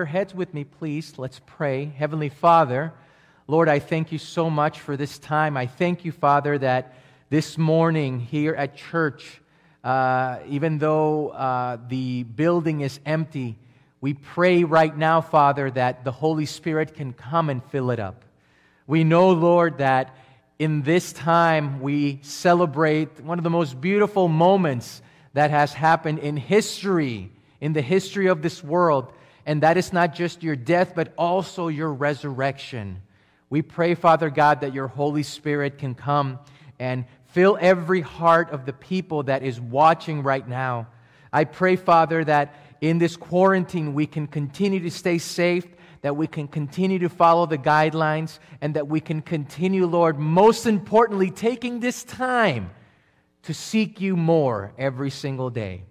Your heads with me, please. Let's pray. Heavenly Father, Lord, I thank you so much for this time. I thank you, Father, that this morning here at church, even though the building is empty, we pray right now, Father, that the Holy Spirit can come and fill it up. We know, Lord, that in this time we celebrate one of the most beautiful moments that has happened in history, in the history of this world, and that is not just your death, but also your resurrection. We pray, Father God, that your Holy Spirit can come and fill every heart of the people that is watching right now. I pray, Father, that in this quarantine we can continue to stay safe, that we can continue to follow the guidelines, and that we can continue, Lord, most importantly, taking this time to seek you more every single day.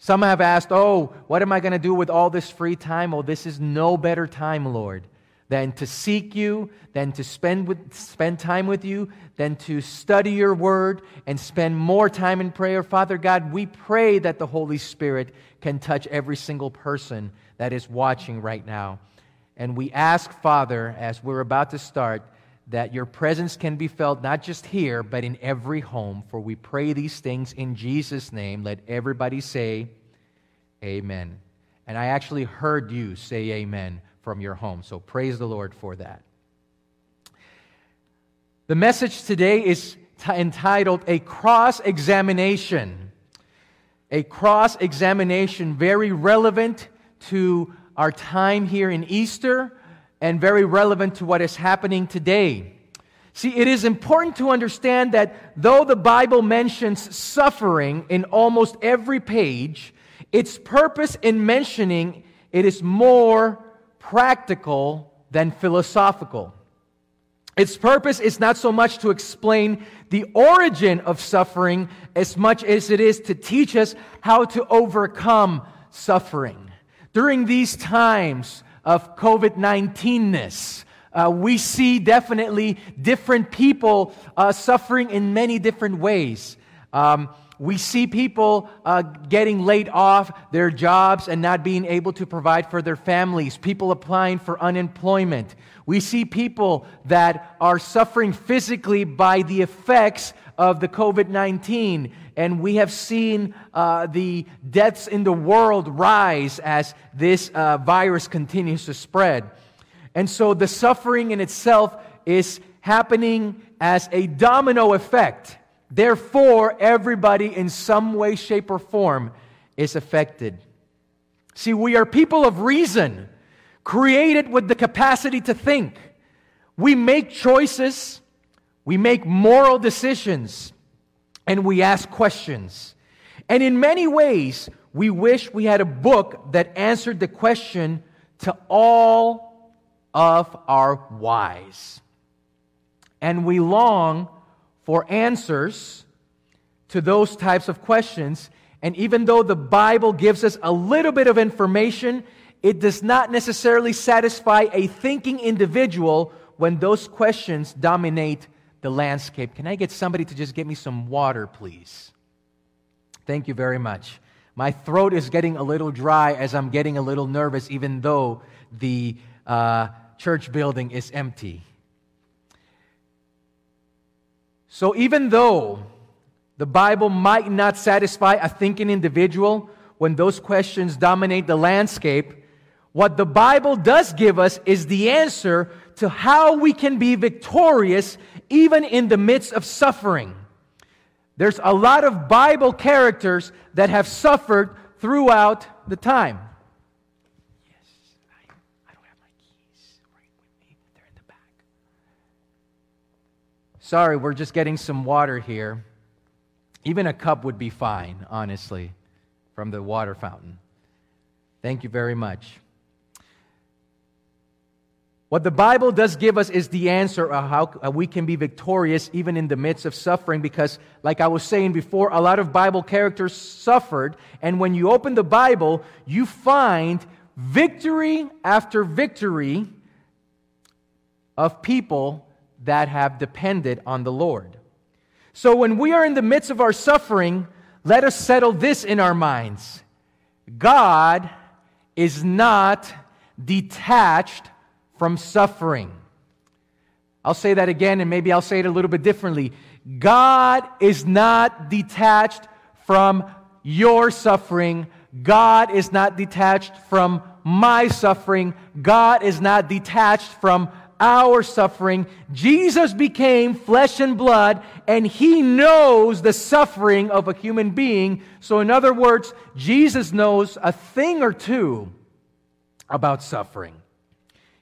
Some have asked, what am I going to do with all this free time? This is no better time, Lord, than to seek you, than to spend time with you, than to study your word and spend more time in prayer. Father God, we pray that the Holy Spirit can touch every single person that is watching right now. And we ask, Father, as we're about to start, that your presence can be felt not just here, but in every home. For we pray these things in Jesus' name. Let everybody say amen. And I actually heard you say amen from your home. So praise the Lord for that. The message today is entitled A Cross-Examination. A cross-examination, very relevant to our time here in Easter and very relevant to what is happening today. See, it is important to understand that though the Bible mentions suffering in almost every page, its purpose in mentioning it is more practical than philosophical. Its purpose is not so much to explain the origin of suffering as much as it is to teach us how to overcome suffering. During these times of COVID-19-ness, we see definitely different people suffering in many different ways. We see people getting laid off their jobs and not being able to provide for their families, people applying for unemployment. We see people that are suffering physically by the effects of the COVID-19, and we have seen the deaths in the world rise as this virus continues to spread. And so the suffering in itself is happening as a domino effect. Therefore, everybody in some way, shape, or form is affected. See, we are people of reason, created with the capacity to think. We make choices, we make moral decisions, and we ask questions. And in many ways, we wish we had a book that answered the question to all of our whys. And we long for answers to those types of questions. And even though the Bible gives us a little bit of information, it does not necessarily satisfy a thinking individual when those questions dominate the landscape. Can I get somebody to just get me some water, please? Thank you very much. My throat is getting a little dry as I'm getting a little nervous, even though the church building is empty. So even though the Bible might not satisfy a thinking individual when those questions dominate the landscape, what the Bible does give us is the answer to how we can be victorious even in the midst of suffering. There's a lot of Bible characters that have suffered throughout the time. Sorry, we're just getting some water here. Even a cup would be fine, honestly, from the water fountain. Thank you very much. What the Bible does give us is the answer of how we can be victorious even in the midst of suffering, because, like I was saying before, a lot of Bible characters suffered, and when you open the Bible, you find victory after victory of people that have depended on the Lord. So when we are in the midst of our suffering, let us settle this in our minds. God is not detached from suffering. I'll say that again, and maybe I'll say it a little bit differently. God is not detached from your suffering. God is not detached from my suffering. God is not detached from our suffering. Jesus became flesh and blood, and He knows the suffering of a human being. So in other words, Jesus knows a thing or two about suffering.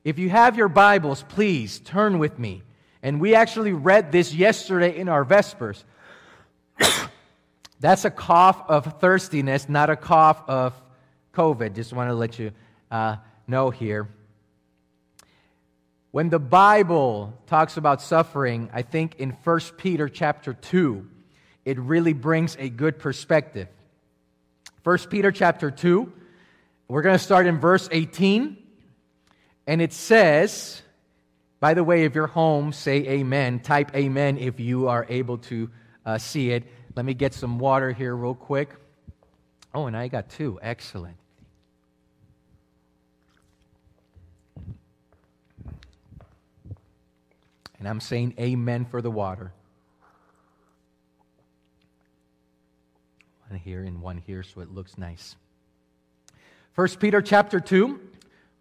If you have your Bibles, please turn with me. And we actually read this yesterday in our Vespers. That's a cough of thirstiness, not a cough of COVID. Just want to let you know here. When the Bible talks about suffering, I think in 1 Peter chapter 2, it really brings a good perspective. 1 Peter chapter 2, we're going to start in verse 18. And it says, by the way, if you're home, say amen. Type amen if you are able to see it. Let me get some water here real quick. Oh, and I got two. Excellent. And I'm saying amen for the water. One here and one here, so it looks nice. 1 Peter chapter 2,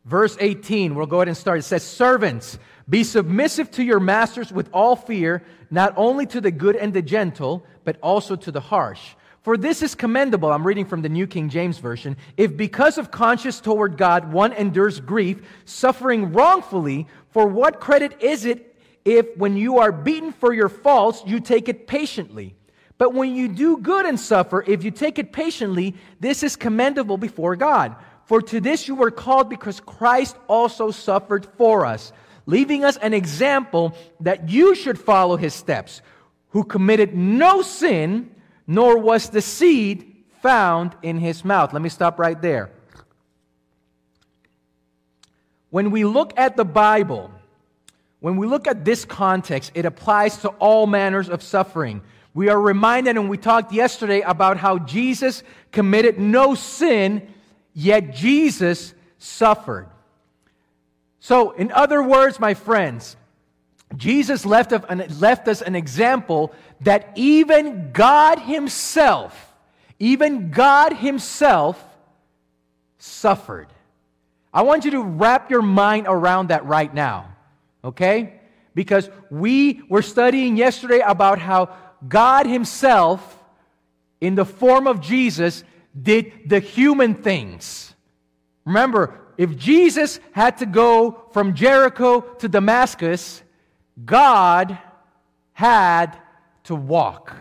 verse 18. We'll go ahead and start. It says, "Servants, be submissive to your masters with all fear, not only to the good and the gentle, but also to the harsh. For this is commendable," I'm reading from the New King James Version, "if because of conscience toward God one endures grief, suffering wrongfully, for what credit is it if when you are beaten for your faults, you take it patiently? But when you do good and suffer, if you take it patiently, this is commendable before God. For to this you were called, because Christ also suffered for us, leaving us an example that you should follow His steps, who committed no sin, nor was deceit found in His mouth." Let me stop right there. When we look at the Bible, when we look at this context, it applies to all manners of suffering. We are reminded, and we talked yesterday about how Jesus committed no sin, yet Jesus suffered. So, in other words, my friends, Jesus left us an example that even God Himself suffered. I want you to wrap your mind around that right now. Okay? Because we were studying yesterday about how God Himself, in the form of Jesus, did the human things. Remember, if Jesus had to go from Jericho to Damascus, God had to walk.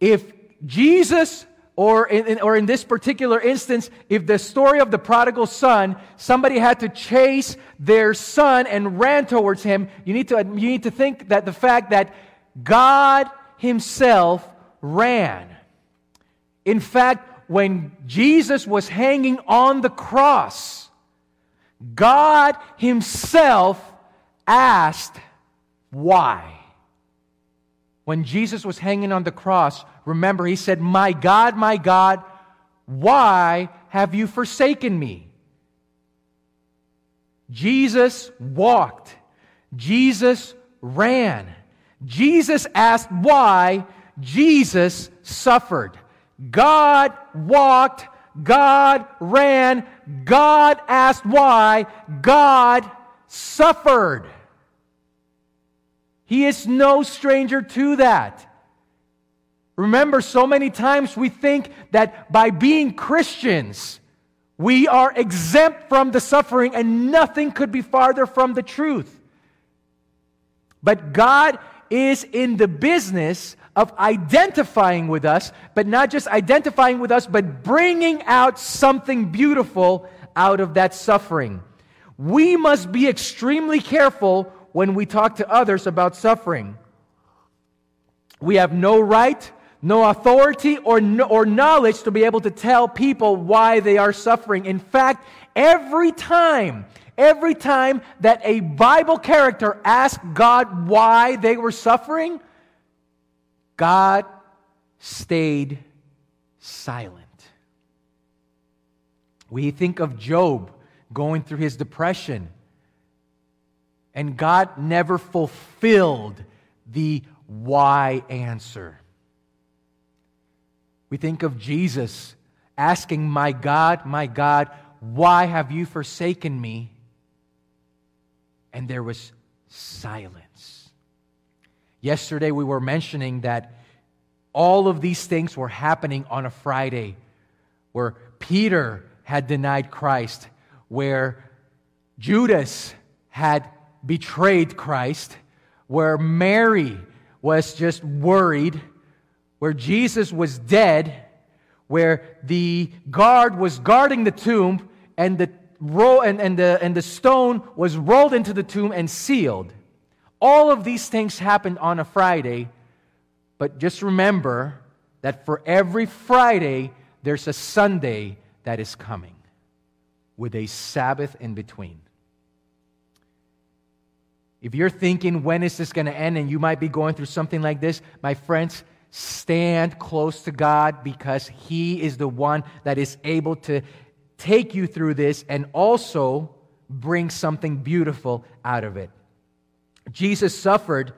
If Jesus, or in this particular instance, if the story of the prodigal son, somebody had to chase their son and ran towards him, you need to think that the fact that God Himself ran. In fact, when Jesus was hanging on the cross, God Himself asked why. When Jesus was hanging on the cross, remember, He said, my God, why have you forsaken me?" Jesus walked. Jesus ran. Jesus asked why. Jesus suffered. God walked. God ran. God asked why. God suffered. He is no stranger to that. Remember, so many times we think that by being Christians, we are exempt from the suffering, and nothing could be farther from the truth. But God is in the business of identifying with us, but not just identifying with us, but bringing out something beautiful out of that suffering. We must be extremely careful when we talk to others about suffering. We have no right, no authority, or knowledge to be able to tell people why they are suffering. In fact, every time that a Bible character asked God why they were suffering, God stayed silent. We think of Job going through his depression. And God never fulfilled the why answer. We think of Jesus asking, my God, why have you forsaken me? And there was silence. Yesterday we were mentioning that all of these things were happening on a Friday where Peter had denied Christ, where Judas had betrayed Christ, where Mary was just worried, where Jesus was dead, where the guard was guarding the tomb and the stone was rolled into the tomb and sealed. All of these things happened on a Friday, but just remember that for every Friday, there's a Sunday that is coming with a Sabbath in between. If you're thinking, when is this going to end, and you might be going through something like this, my friends, stand close to God because He is the one that is able to take you through this and also bring something beautiful out of it. Jesus suffered.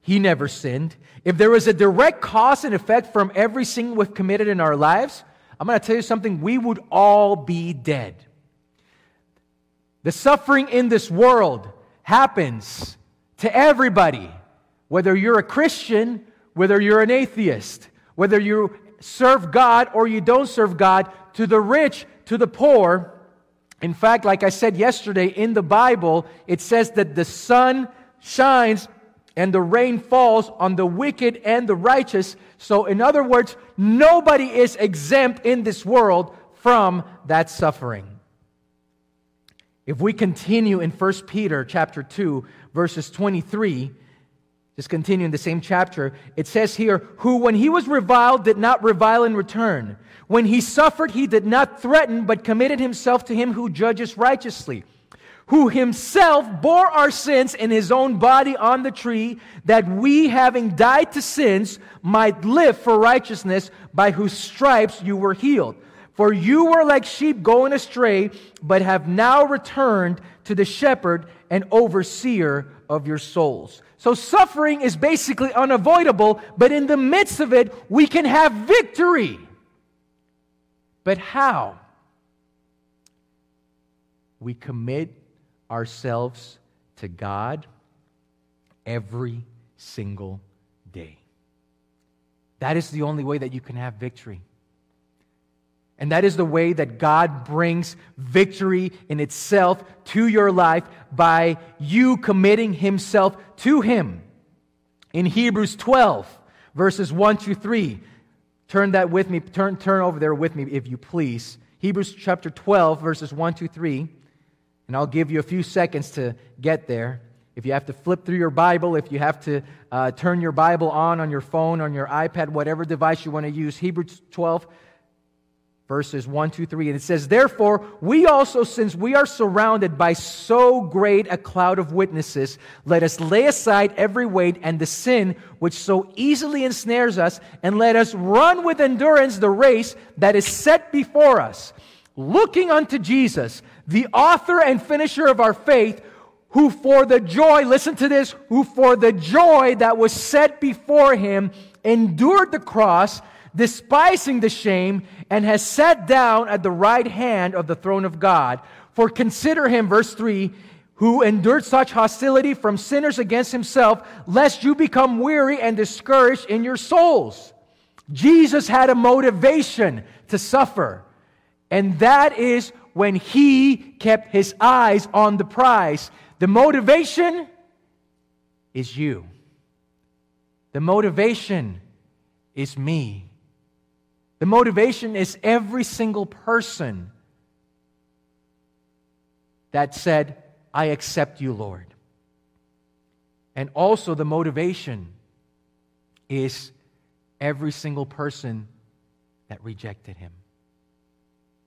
He never sinned. If there was a direct cause and effect from every sin we've committed in our lives, I'm going to tell you something, we would all be dead. The suffering in this world happens to everybody, whether you're a Christian, whether you're an atheist, whether you serve God or you don't serve God, to the rich, to the poor. In fact, like I said yesterday, in the Bible, it says that the sun shines and the rain falls on the wicked and the righteous. So in other words, nobody is exempt in this world from that suffering. If we continue in 1 Peter chapter 2, verses 23, just continue in the same chapter, it says here, who when he was reviled did not revile in return. When he suffered, he did not threaten, but committed himself to him who judges righteously, who himself bore our sins in his own body on the tree, that we, having died to sins, might live for righteousness, by whose stripes you were healed. For you were like sheep going astray, but have now returned to the shepherd and overseer of your souls. So suffering is basically unavoidable, but in the midst of it, we can have victory. But how? We commit ourselves to God every single day. That is the only way that you can have victory. And that is the way that God brings victory in itself to your life, by you committing Himself to Him. In Hebrews 12, verses 1 through 3, turn that with me, turn over there with me if you please. Hebrews chapter 12, verses 1 through 3, and I'll give you a few seconds to get there. If you have to flip through your Bible, if you have to turn your Bible on your phone, on your iPad, whatever device you want to use, Hebrews 12, verses 1, 2, 3, and it says, therefore, we also, since we are surrounded by so great a cloud of witnesses, let us lay aside every weight and the sin which so easily ensnares us, and let us run with endurance the race that is set before us, looking unto Jesus, the author and finisher of our faith, who for the joy, listen to this, who for the joy that was set before him endured the cross, despising the shame, and has sat down at the right hand of the throne of God. For consider him, verse 3, who endured such hostility from sinners against himself, lest you become weary and discouraged in your souls. Jesus had a motivation to suffer, and that is when he kept his eyes on the prize. The motivation is you. The motivation is me. The motivation is every single person that said, I accept you, Lord. And also the motivation is every single person that rejected him.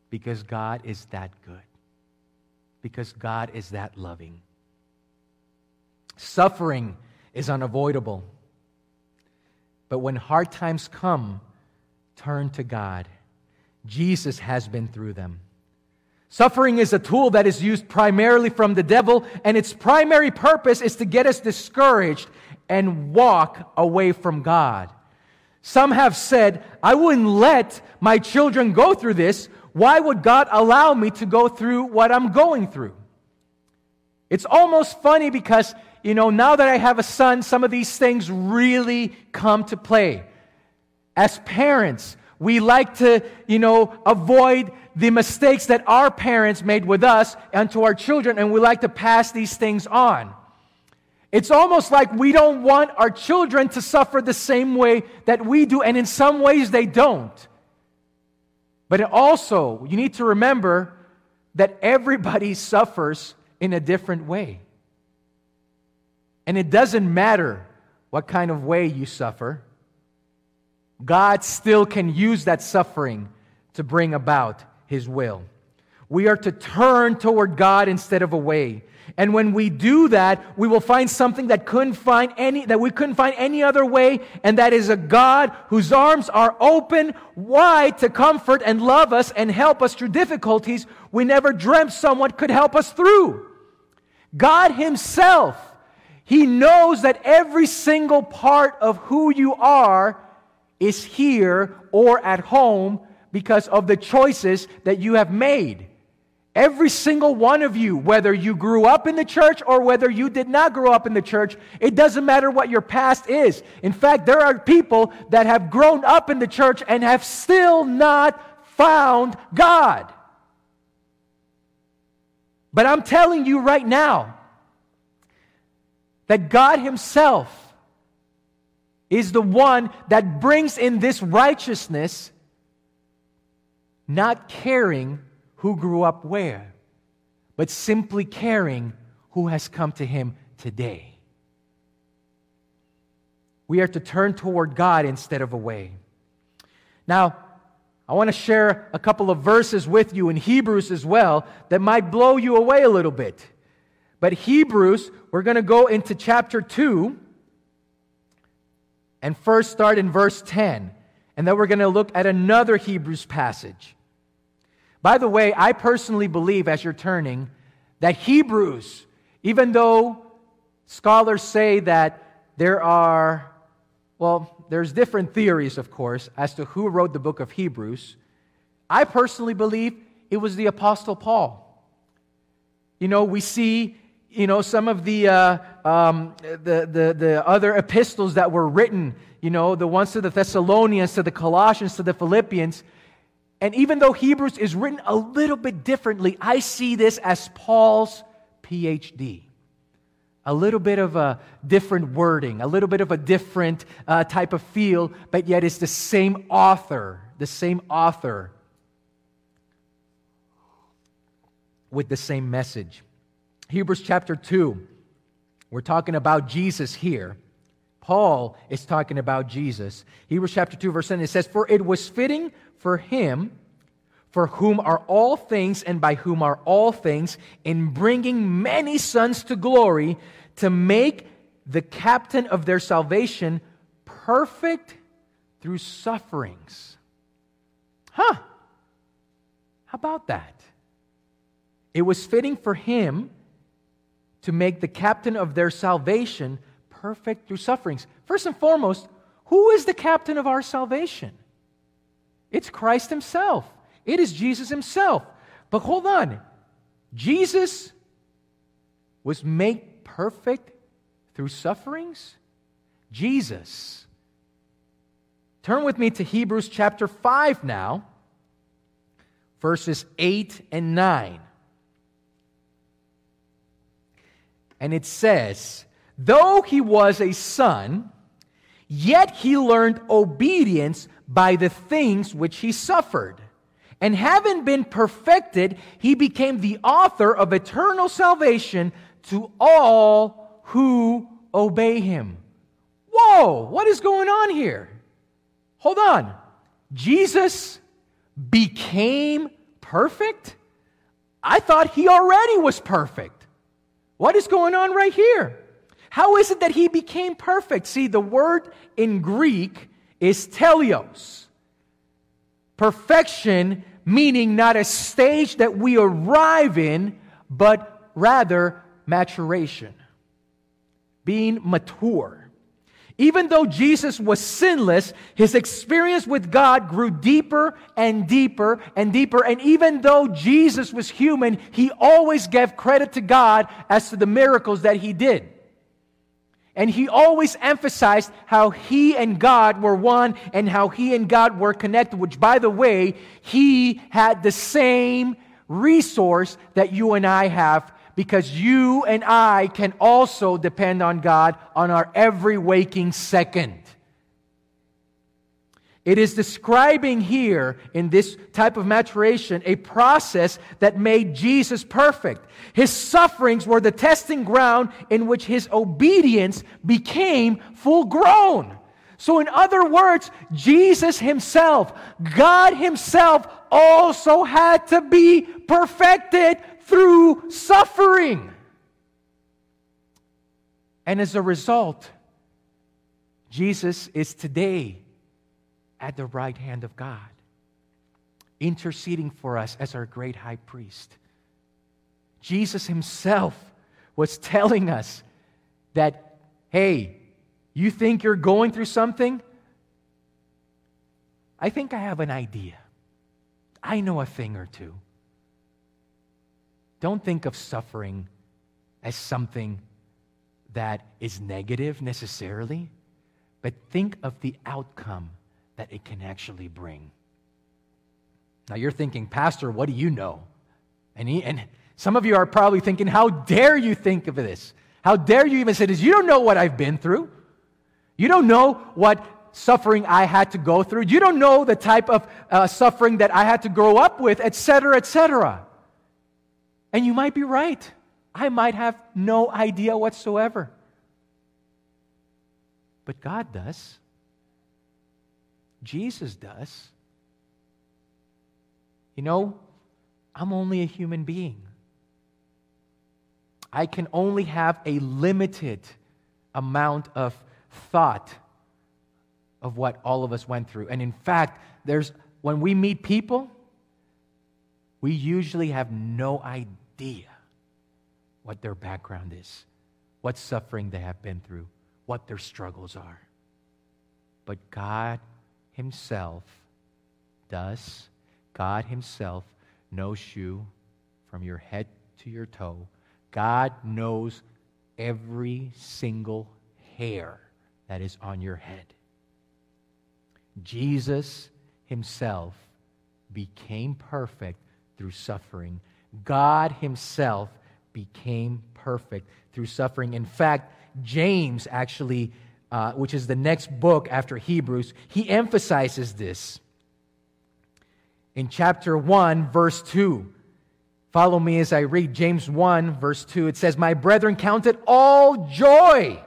Because God is that good. Because God is that loving. Suffering is unavoidable. But when hard times come, turn to God. Jesus has been through them. Suffering is a tool that is used primarily from the devil, and its primary purpose is to get us discouraged and walk away from God. Some have said, I wouldn't let my children go through this. Why would God allow me to go through what I'm going through? It's almost funny because, you know, now that I have a son, some of these things really come to play. As parents, we like to, you know, avoid the mistakes that our parents made with us and to our children, and we like to pass these things on. It's almost like we don't want our children to suffer the same way that we do, and in some ways they don't. But it also, you need to remember that everybody suffers in a different way. And it doesn't matter what kind of way you suffer. God still can use that suffering to bring about His will. We are to turn toward God instead of away. And when we do that, we will find something that we couldn't find any other way, and that is a God whose arms are open wide to comfort and love us and help us through difficulties we never dreamt someone could help us through. God Himself, He knows that every single part of who you are is here or at home because of the choices that you have made. Every single one of you, whether you grew up in the church or whether you did not grow up in the church, it doesn't matter what your past is. In fact, there are people that have grown up in the church and have still not found God. But I'm telling you right now that God Himself is the one that brings in this righteousness, not caring who grew up where, but simply caring who has come to Him today. We are to turn toward God instead of away. Now, I want to share a couple of verses with you in Hebrews as well that might blow you away a little bit. But Hebrews, we're going to go into chapter 2 and first start in verse 10. And then we're going to look at another Hebrews passage. By the way, I personally believe, as you're turning, that Hebrews, even though scholars say that there's different theories, of course, as to who wrote the book of Hebrews. I personally believe it was the Apostle Paul. You know, we see, you know, some of the other epistles that were written, you know, the ones to the Thessalonians, to the Colossians, to the Philippians. And even though Hebrews is written a little bit differently, I see this as Paul's PhD. A little bit of a different wording, a little bit of a different type of feel, but yet it's the same author, with the same message. Hebrews chapter 2, we're talking about Jesus here. Paul is talking about Jesus. Hebrews chapter 2, verse 10, it says, "For it was fitting for Him, for whom are all things and by whom are all things, in bringing many sons to glory, to make the captain of their salvation perfect through sufferings." Huh? How about that? It was fitting for Him to make the captain of their salvation perfect through sufferings. First and foremost, who is the captain of our salvation? It's Christ Himself. It is Jesus Himself. But hold on. Jesus was made perfect through sufferings? Jesus. Turn with me to Hebrews chapter 5 now, verses 8 and 9. And it says, "Though He was a son, yet He learned obedience by the things which He suffered. And having been perfected, He became the author of eternal salvation to all who obey Him." Whoa, what is going on here? Hold on. Jesus became perfect? I thought He already was perfect. What is going on right here? How is it that He became perfect? See, the word in Greek is teleos. Perfection meaning not a stage that we arrive in, but rather maturation, being mature. Even though Jesus was sinless, his experience with God grew deeper and deeper and deeper. And even though Jesus was human, he always gave credit to God as to the miracles that he did. And he always emphasized how he and God were one and how he and God were connected, which, by the way, he had the same resource that you and I have, because you and I can also depend on God on our every waking second. It is describing here, in this type of maturation, a process that made Jesus perfect. His sufferings were the testing ground in which his obedience became full grown. So in other words, Jesus himself, God himself, also had to be perfected through suffering. And as a result, Jesus is today at the right hand of God, interceding for us as our great high priest. Jesus himself was telling us that, hey, you think you're going through something? I think I have an idea. I know a thing or two. Don't think of suffering as something that is negative necessarily, but think of the outcome that it can actually bring. Now you're thinking, Pastor, what do you know? And some of you are probably thinking, how dare you think of this? How dare you even say this? You don't know what I've been through. You don't know what suffering I had to go through. You don't know the type of suffering that I had to grow up with, etc., etc. And you might be right. I might have no idea whatsoever. But God does. Jesus does. You know, I'm only a human being. I can only have a limited amount of thought of what all of us went through. And in fact, when we meet people, we usually have no idea what their background is, what suffering they have been through, what their struggles are. But God himself does. God himself knows you from your head to your toe. God knows every single hair that is on your head. Jesus himself became perfect through suffering. God himself became perfect through suffering. In fact, James actually which is the next book after Hebrews, he emphasizes this. In chapter 1, verse 2, follow me as I read James 1, verse 2. It says, "My brethren, count it all joy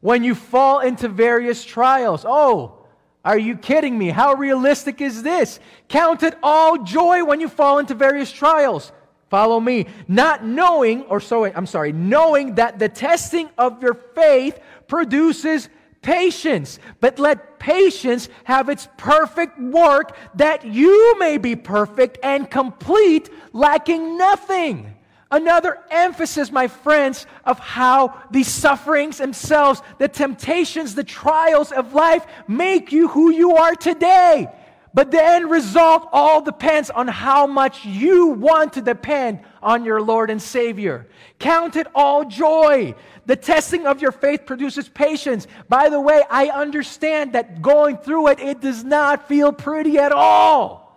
when you fall into various trials." Oh, are you kidding me? How realistic is this? Count it all joy when you fall into various trials. Follow me. Knowing that the testing of your faith produces patience, but let patience have its perfect work, that you may be perfect and complete, lacking nothing. Another emphasis, my friends, of how the sufferings themselves, the temptations, the trials of life make you who you are today. But the end result all depends on how much you want to depend on your Lord and Savior. Count it all joy. The testing of your faith produces patience. By the way, I understand that going through it, it does not feel pretty at all.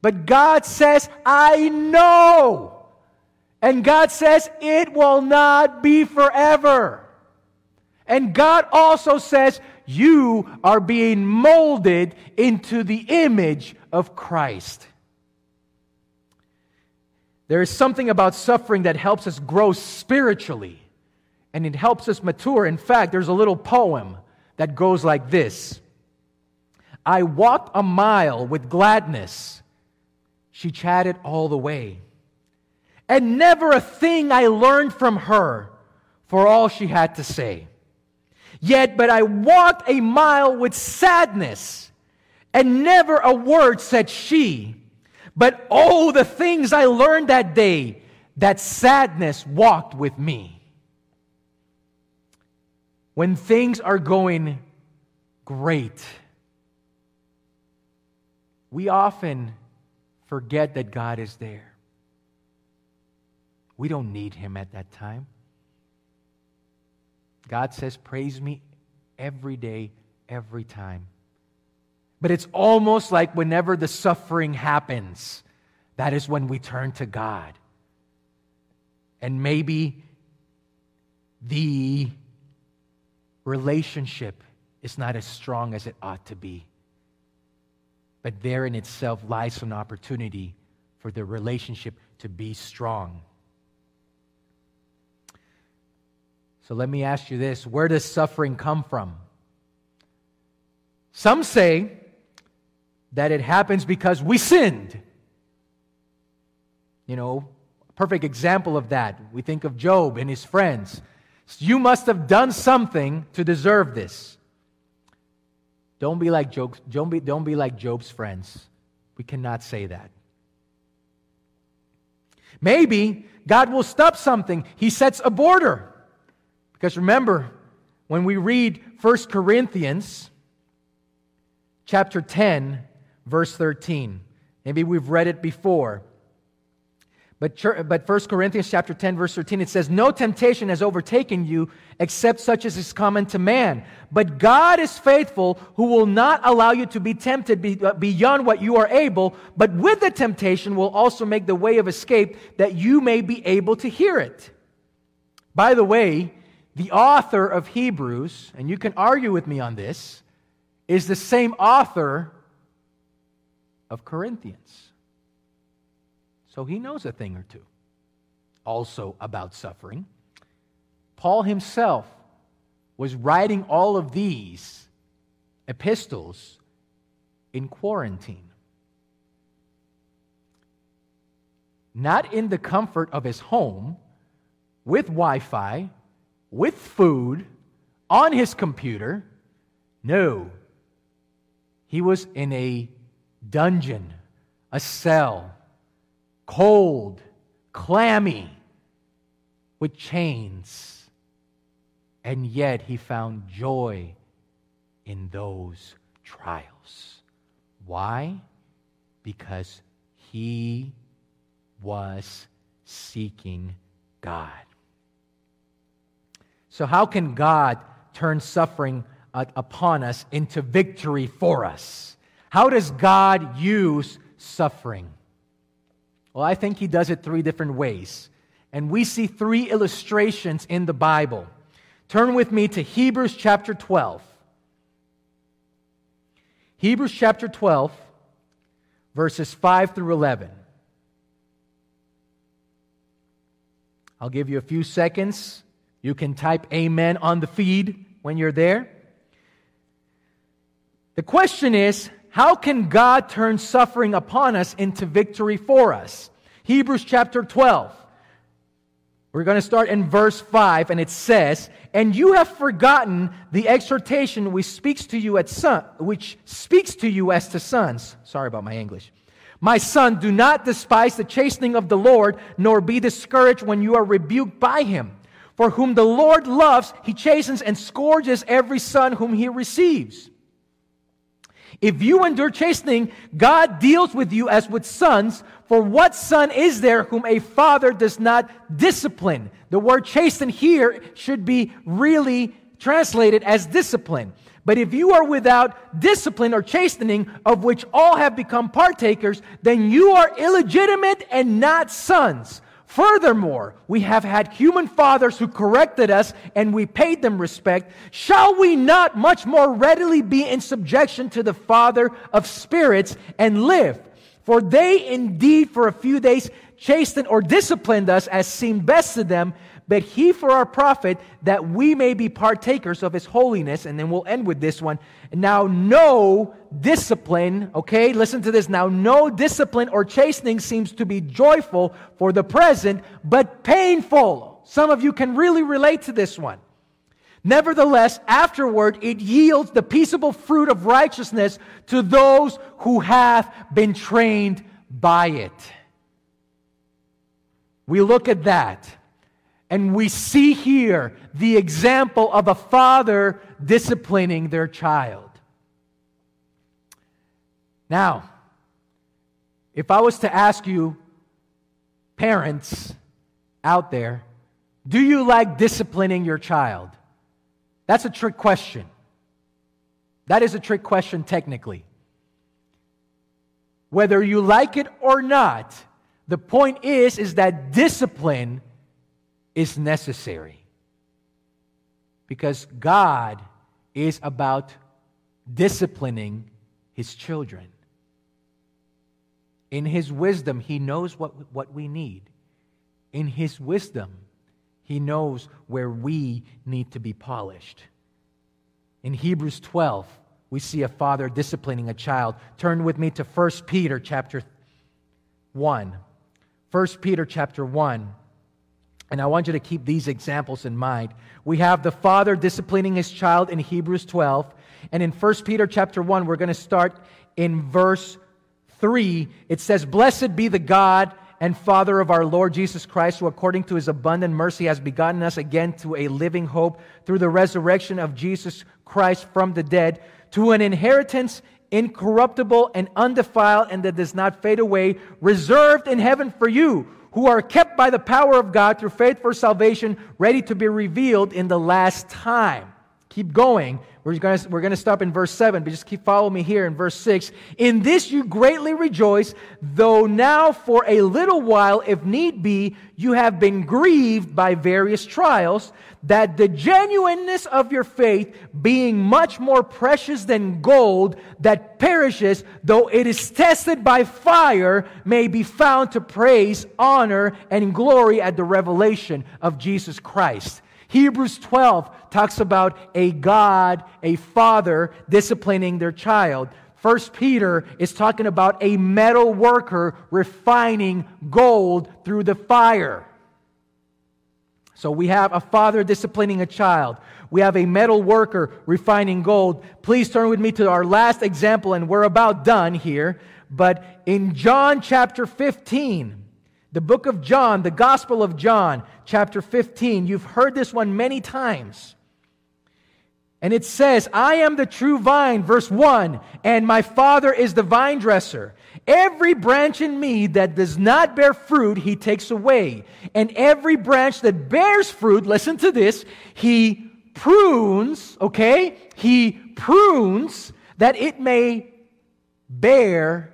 But God says, I know. And God says, it will not be forever. And God also says, you are being molded into the image of Christ. There is something about suffering that helps us grow spiritually, and it helps us mature. In fact, there's a little poem that goes like this. I walked a mile with gladness. She chatted all the way. And never a thing I learned from her, for all she had to say. But I walked a mile with sadness, and never a word said she, But oh, the things I learned that day, that sadness walked with me. When things are going great, we often forget that God is there. We don't need Him at that time. God says, praise me every day, every time. But it's almost like whenever the suffering happens, that is when we turn to God. And maybe the relationship is not as strong as it ought to be. But there in itself lies an opportunity for the relationship to be strong. So let me ask you this, where does suffering come from? Some say that it happens because we sinned. You know, a perfect example of that. We think of Job and his friends. You must have done something to deserve this. Don't be like Job's friends. We cannot say that. Maybe God will stop something. He sets a border. Because remember, when we read 1 Corinthians chapter 10, verse 13. Maybe we've read it before. But 1 Corinthians chapter 10, verse 13, it says, no temptation has overtaken you except such as is common to man. But God is faithful, who will not allow you to be tempted beyond what you are able, but with the temptation will also make the way of escape that you may be able to hear it. By the way, the author of Hebrews, and you can argue with me on this, is the same author of Corinthians. So he knows a thing or two also about suffering. Paul himself was writing all of these epistles in quarantine. Not in the comfort of his home, with Wi-Fi, with food, on his computer. No. He was in a dungeon, a cell, cold, clammy, with chains. And yet he found joy in those trials. Why? Because he was seeking God. So how can God turn suffering upon us into victory for us? How does God use suffering? Well, I think He does it three different ways. And we see three illustrations in the Bible. Turn with me to Hebrews chapter 12. Hebrews chapter 12, verses 5 through 11. I'll give you a few seconds. You can type amen on the feed when you're there. The question is, how can God turn suffering upon us into victory for us? Hebrews chapter 12. We're going to start in verse 5, and it says, and you have forgotten the exhortation which speaks to you as to sons. Sorry about my English. My son, do not despise the chastening of the Lord, nor be discouraged when you are rebuked by Him. For whom the Lord loves, He chastens and scourges every son whom He receives. If you endure chastening, God deals with you as with sons, for what son is there whom a father does not discipline? The word chasten here should be really translated as discipline. But if you are without discipline or chastening, of which all have become partakers, then you are illegitimate and not sons. Furthermore, we have had human fathers who corrected us, and we paid them respect. Shall we not much more readily be in subjection to the Father of spirits and live? For they indeed for a few days chastened or disciplined us as seemed best to them, but He for our profit, that we may be partakers of His holiness. And then we'll end with this one. Now no discipline, okay, listen to this. Now no discipline or chastening seems to be joyful for the present, but painful. Some of you can really relate to this one. Nevertheless, afterward it yields the peaceable fruit of righteousness to those who have been trained by it. We look at that, and we see here the example of a father disciplining their child. Now, if I was to ask you, parents out there, do you like disciplining your child? That's a trick question. That is a trick question technically. Whether you like it or not, the point is that discipline is necessary. Because God is about disciplining His children. In His wisdom, He knows what we need. In His wisdom, He knows where we need to be polished. In Hebrews 12, we see a father disciplining a child. Turn with me to 1 Peter chapter 1. 1 Peter chapter 1. And I want you to keep these examples in mind. We have the father disciplining his child in Hebrews 12. And in 1 Peter chapter 1, we're going to start in verse 3. It says, "Blessed be the God and Father of our Lord Jesus Christ, who according to His abundant mercy has begotten us again to a living hope through the resurrection of Jesus Christ from the dead, to an inheritance incorruptible and undefiled and that does not fade away, reserved in heaven for you, who are kept by the power of God through faith for salvation, ready to be revealed in the last time." Keep going. We're going to stop in verse 7, but just keep following me here in verse 6. "In this you greatly rejoice, though now for a little while, if need be, you have been grieved by various trials, that the genuineness of your faith, being much more precious than gold that perishes, though it is tested by fire, may be found to praise, honor, and glory at the revelation of Jesus Christ." Hebrews 12 talks about a father disciplining their child. 1 Peter is talking about a metal worker refining gold through the fire. So we have a father disciplining a child. We have a metal worker refining gold. Please turn with me to our last example, and we're about done here. But in John chapter 15, the book of John, the Gospel of John, chapter 15. You've heard this one many times. And it says, "I am the true vine," verse 1, "and my Father is the vine dresser. Every branch in me that does not bear fruit, He takes away. And every branch that bears fruit," listen to this, "He prunes," okay? "He prunes that it may bear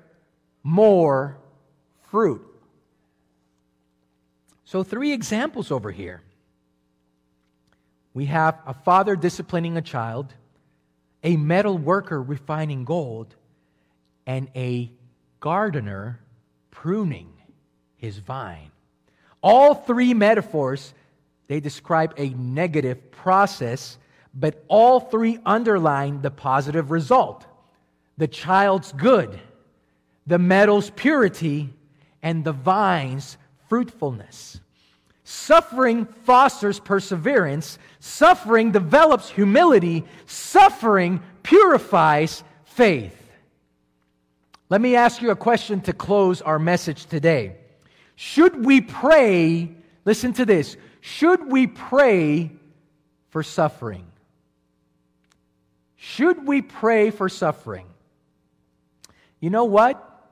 more fruit." So 3 examples over here. We have a father disciplining a child, a metal worker refining gold, and a gardener pruning his vine. All 3 metaphors, they describe a negative process, but all 3 underline the positive result: the child's good, the metal's purity, and the vine's fruitfulness. Suffering fosters perseverance. Suffering develops humility. Suffering purifies faith. Let me ask you a question to close our message today. Should we pray, listen to this, should we pray for suffering? Should we pray for suffering? You know what?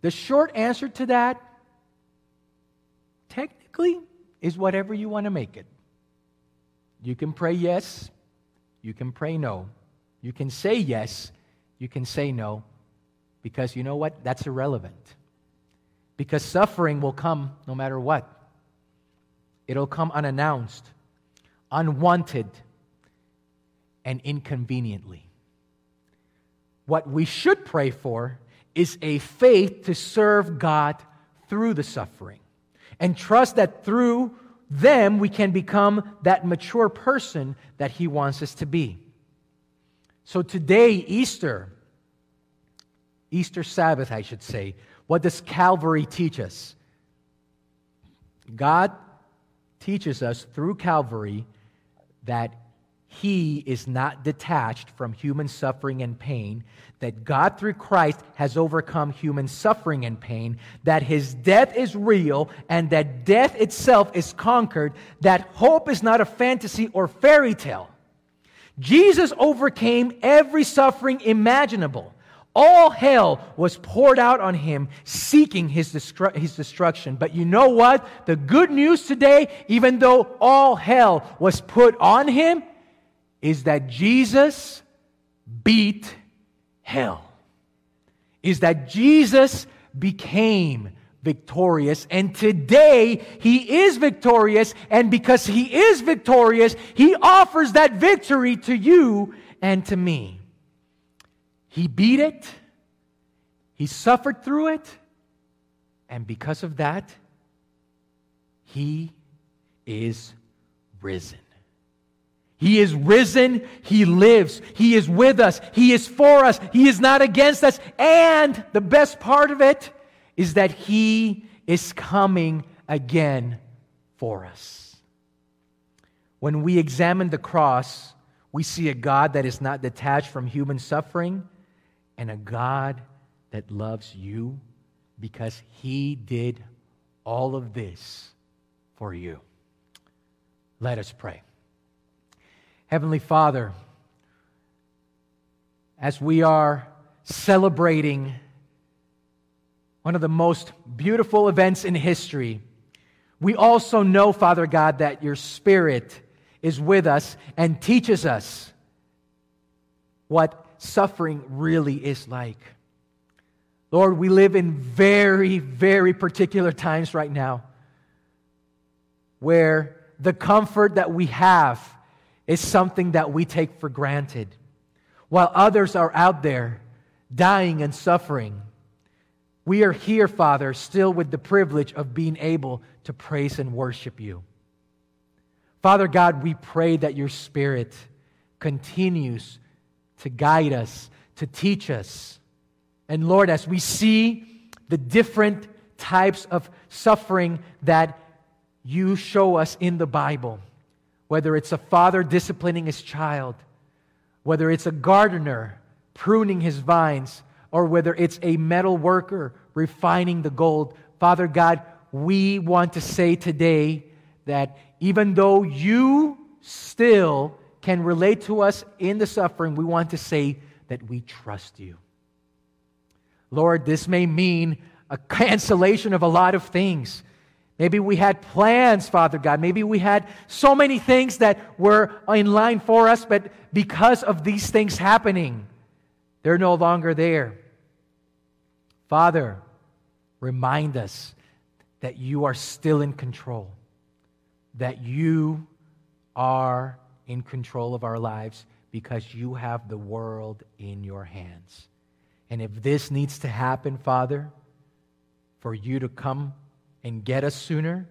The short answer to that technically is whatever you want to make it. You can pray yes, you can pray no. You can say yes, you can say no, because you know what? That's irrelevant. Because suffering will come no matter what. It'll come unannounced, unwanted, and inconveniently. What we should pray for is a faith to serve God through the suffering. And trust that through them we can become that mature person that He wants us to be. So today, Easter Sabbath, I should say, what does Calvary teach us? God teaches us through Calvary that He is not detached from human suffering and pain, that God through Christ has overcome human suffering and pain, that his death is real, and that death itself is conquered, that hope is not a fantasy or fairy tale. Jesus overcame every suffering imaginable. All hell was poured out on him, seeking his destruction. But you know what? The good news today, even though all hell was put on him, is that Jesus beat hell. Is that Jesus became victorious. And today, he is victorious. And because he is victorious, he offers that victory to you and to me. He beat it. He suffered through it. And because of that, he is risen. He is risen, He lives, He is with us, He is for us, He is not against us, and the best part of it is that He is coming again for us. When we examine the cross, we see a God that is not detached from human suffering and a God that loves you because He did all of this for you. Let us pray. Heavenly Father, as we are celebrating one of the most beautiful events in history, we also know, Father God, that your Spirit is with us and teaches us what suffering really is like. Lord, we live in very, very particular times right now where the comfort that we have is something that we take for granted, while others are out there dying and suffering. We are here, Father, still with the privilege of being able to praise and worship you. Father God, we pray that your Spirit continues to guide us, to teach us. And Lord, as we see the different types of suffering that you show us in the Bible, whether it's a father disciplining his child, whether it's a gardener pruning his vines, or whether it's a metal worker refining the gold, Father God, we want to say today that even though you still can relate to us in the suffering, we want to say that we trust you. Lord, this may mean a cancellation of a lot of things. Maybe we had plans, Father God. Maybe we had so many things that were in line for us, but because of these things happening, they're no longer there. Father, remind us that you are still in control, that you are in control of our lives because you have the world in your hands. And if this needs to happen, Father, for you to come and get us sooner,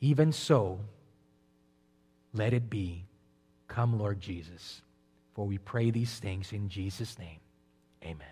even so, let it be. Come, Lord Jesus, for we pray these things in Jesus' name. Amen.